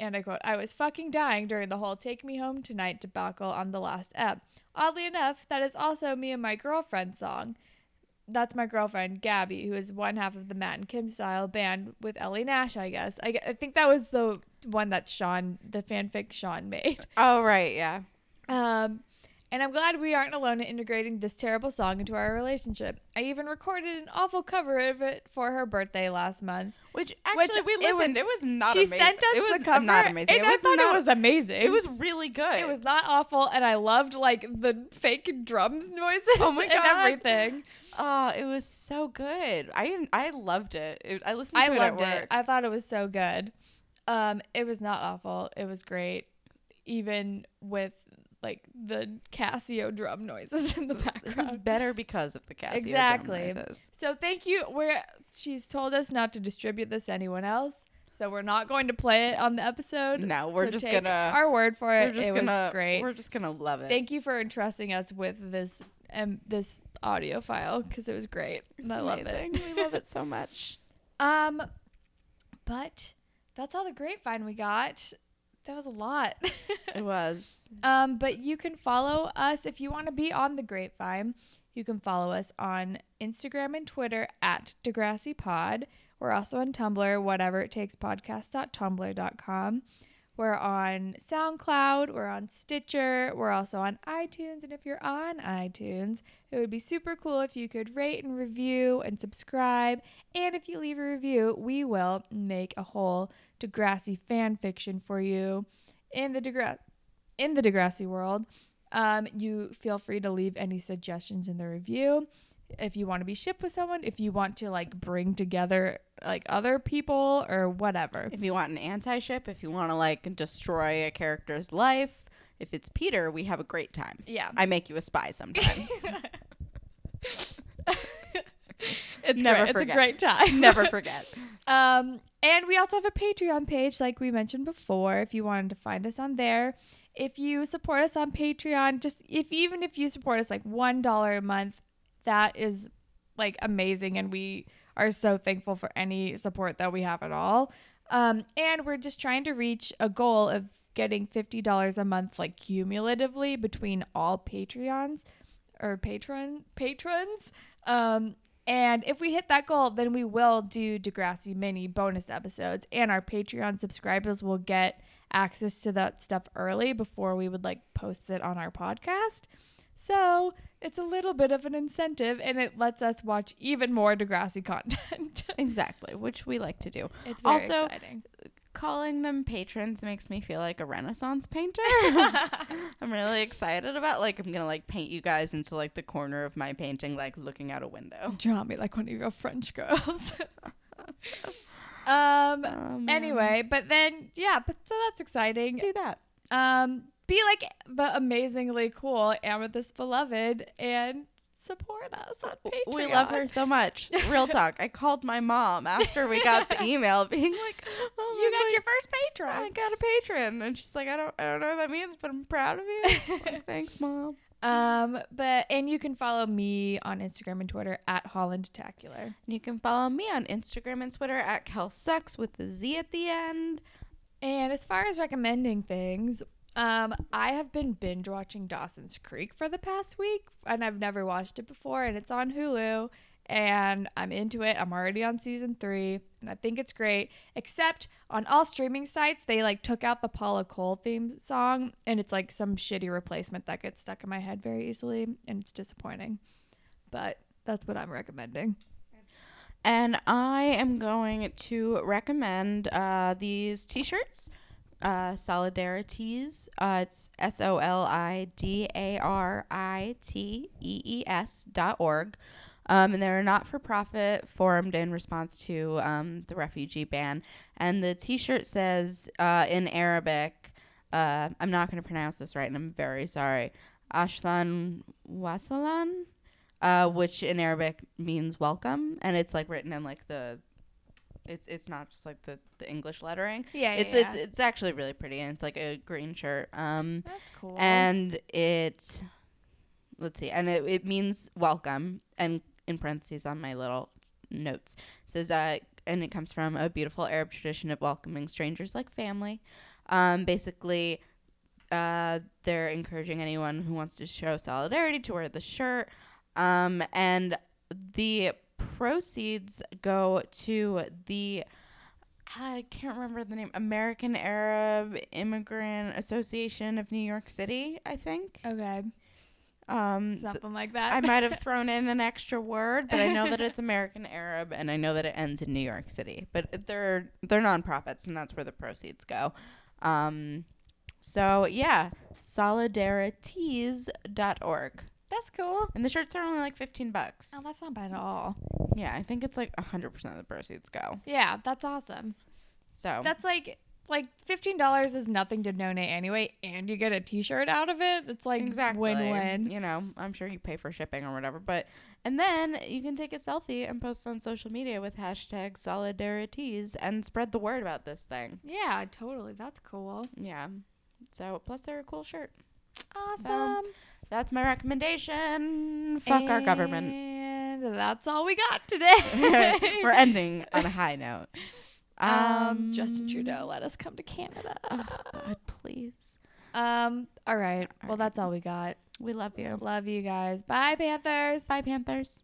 and I quote, "I was fucking dying during the whole Take Me Home Tonight debacle on the last ep. Oddly enough, that is also me and my girlfriend song. That's my girlfriend, Gabby, who is one half of the Matt and Kim style band with Ellie Nash, I guess. I, I think that was the one that Sean, the fanfic Sean made. Oh, right, yeah. Um, and I'm glad we aren't alone in integrating this terrible song into our relationship. I even recorded an awful cover of it for her birthday last month. Which, actually, which we listened. It was, it was not she amazing. She sent us it was the cover, not amazing. and it I was thought not, it was amazing. It was really good. It was not awful, and I loved, like, the fake drums noises oh my God. and everything. Oh, it was so good. I I loved it. it I listened to I it loved at work. It. I thought it was so good. Um, it was not awful. It was great, even with, like, the Casio drum noises in the background. It was better because of the Casio exactly. drum noises. So thank you. We're, she's told us not to distribute this to anyone else, so we're not going to play it on the episode. No, we're so just going to... our word for it. It gonna, was great. We're just going to love it. Thank you for entrusting us with this um, this audio file, because it was great. And I love it. We love it so much. Um, But that's all the grapevine we got. That was a lot. It was. Um, but you can follow us if you want to be on the grapevine. You can follow us on Instagram and Twitter at Degrassi Pod. We're also on Tumblr, whatever it takes podcast dot tumblr dot com. We're on SoundCloud. We're on Stitcher. We're also on iTunes. And if you're on iTunes, it would be super cool if you could rate and review and subscribe. And if you leave a review, we will make a whole Degrassi fan fiction for you in the Degra- in the Degrassi world. Um, you feel free to leave any suggestions in the review. If you want to be shipped with someone, if you want to, like, bring together, like, other people or whatever. If you want an anti-ship, if you want to, like, destroy a character's life. If it's Peter, we have a great time. Yeah. I make you a spy sometimes. It's Never great. Forget. It's a great time. Never forget. Um, and we also have a Patreon page, like we mentioned before, if you wanted to find us on there. If you support us on Patreon, just if even if you support us, like, one dollar a month, that is, like, amazing, and we are so thankful for any support that we have at all. Um, and we're just trying to reach a goal of getting fifty dollars a month, like, cumulatively between all Patreons or patron patrons. Um, and if we hit that goal, then we will do Degrassi mini bonus episodes, and our Patreon subscribers will get access to that stuff early before we would, like, post it on our podcast. So it's a little bit of an incentive, and it lets us watch even more Degrassi content. Exactly, which we like to do. It's very also, exciting. Calling them patrons makes me feel like a Renaissance painter. I'm really excited about, like, I'm going to, like, paint you guys into, like, the corner of my painting, like, looking out a window. Draw me like one of your French girls. um. Oh, anyway, but then, yeah, but so that's exciting. Do that. Um. Be like the amazingly cool Amethyst Beloved and support us on Patreon. We love her so much. Real talk. I called my mom after we got the email being like, oh, you got God. your first patron. I got a patron. And she's like, I don't I don't know what that means, but I'm proud of you. Like, thanks, Mom. Um, but and you can follow me on Instagram and Twitter at HollandTacular. And you can follow me on Instagram and Twitter at KelSucks with the Z at the end. And as far as recommending things, Um, I have been binge watching Dawson's Creek for the past week, and I've never watched it before, and it's on Hulu, and I'm into it. I'm already on season three, and I think it's great, except on all streaming sites, they, like, took out the Paula Cole theme song, and it's, like, some shitty replacement that gets stuck in my head very easily, and it's disappointing, but that's what I'm recommending. And I am going to recommend uh, these t-shirts. Uh, solidarities. Uh, it's S O L I D A R I T E E S dot org, um, and they're a not-for-profit formed in response to um, the refugee ban. And the T-shirt says uh, in Arabic, uh, I'm not going to pronounce this right, and I'm very sorry. Ashlan Wasalan, uh, which in Arabic means welcome, and it's like written in like the, it's it's not just like the, the English lettering. Yeah, it's yeah. it's it's actually really pretty, and it's like a green shirt. Um, that's cool. And it, let's see, and it it means welcome, and in parentheses on my little notes says uh, and it comes from a beautiful Arab tradition of welcoming strangers like family. Um, basically. Uh, they're encouraging anyone who wants to show solidarity to wear the shirt. Um, and the proceeds go to the, I can't remember the name, American Arab Immigrant Association of New York City, I think. Okay. Um, Something like that. I might have thrown in an extra word, but I know that it's American Arab, and I know that it ends in New York City. But they're, they're nonprofits, and that's where the proceeds go. Um... So, yeah, solidarities dot org. That's cool. And the shirts are only like fifteen bucks. Oh, that's not bad at all. Yeah, I think it's like one hundred percent of the proceeds go. Yeah, that's awesome. So. That's like, like fifteen dollars is nothing to donate anyway, and you get a t-shirt out of it. It's like exactly. Win-win. You know, I'm sure you pay for shipping or whatever, but, and then you can take a selfie and post on social media with hashtag solidarities and spread the word about this thing. Yeah, totally. That's cool. Yeah. So, plus they're a cool shirt. Awesome. So, that's my recommendation. Fuck and our government. And that's all we got today. We're ending on a high note. Um, um, Justin Trudeau, let us come to Canada. Oh, God, please. Um. All right. All well, right. That's all we got. We love you. Love you guys. Bye, Panthers. Bye, Panthers.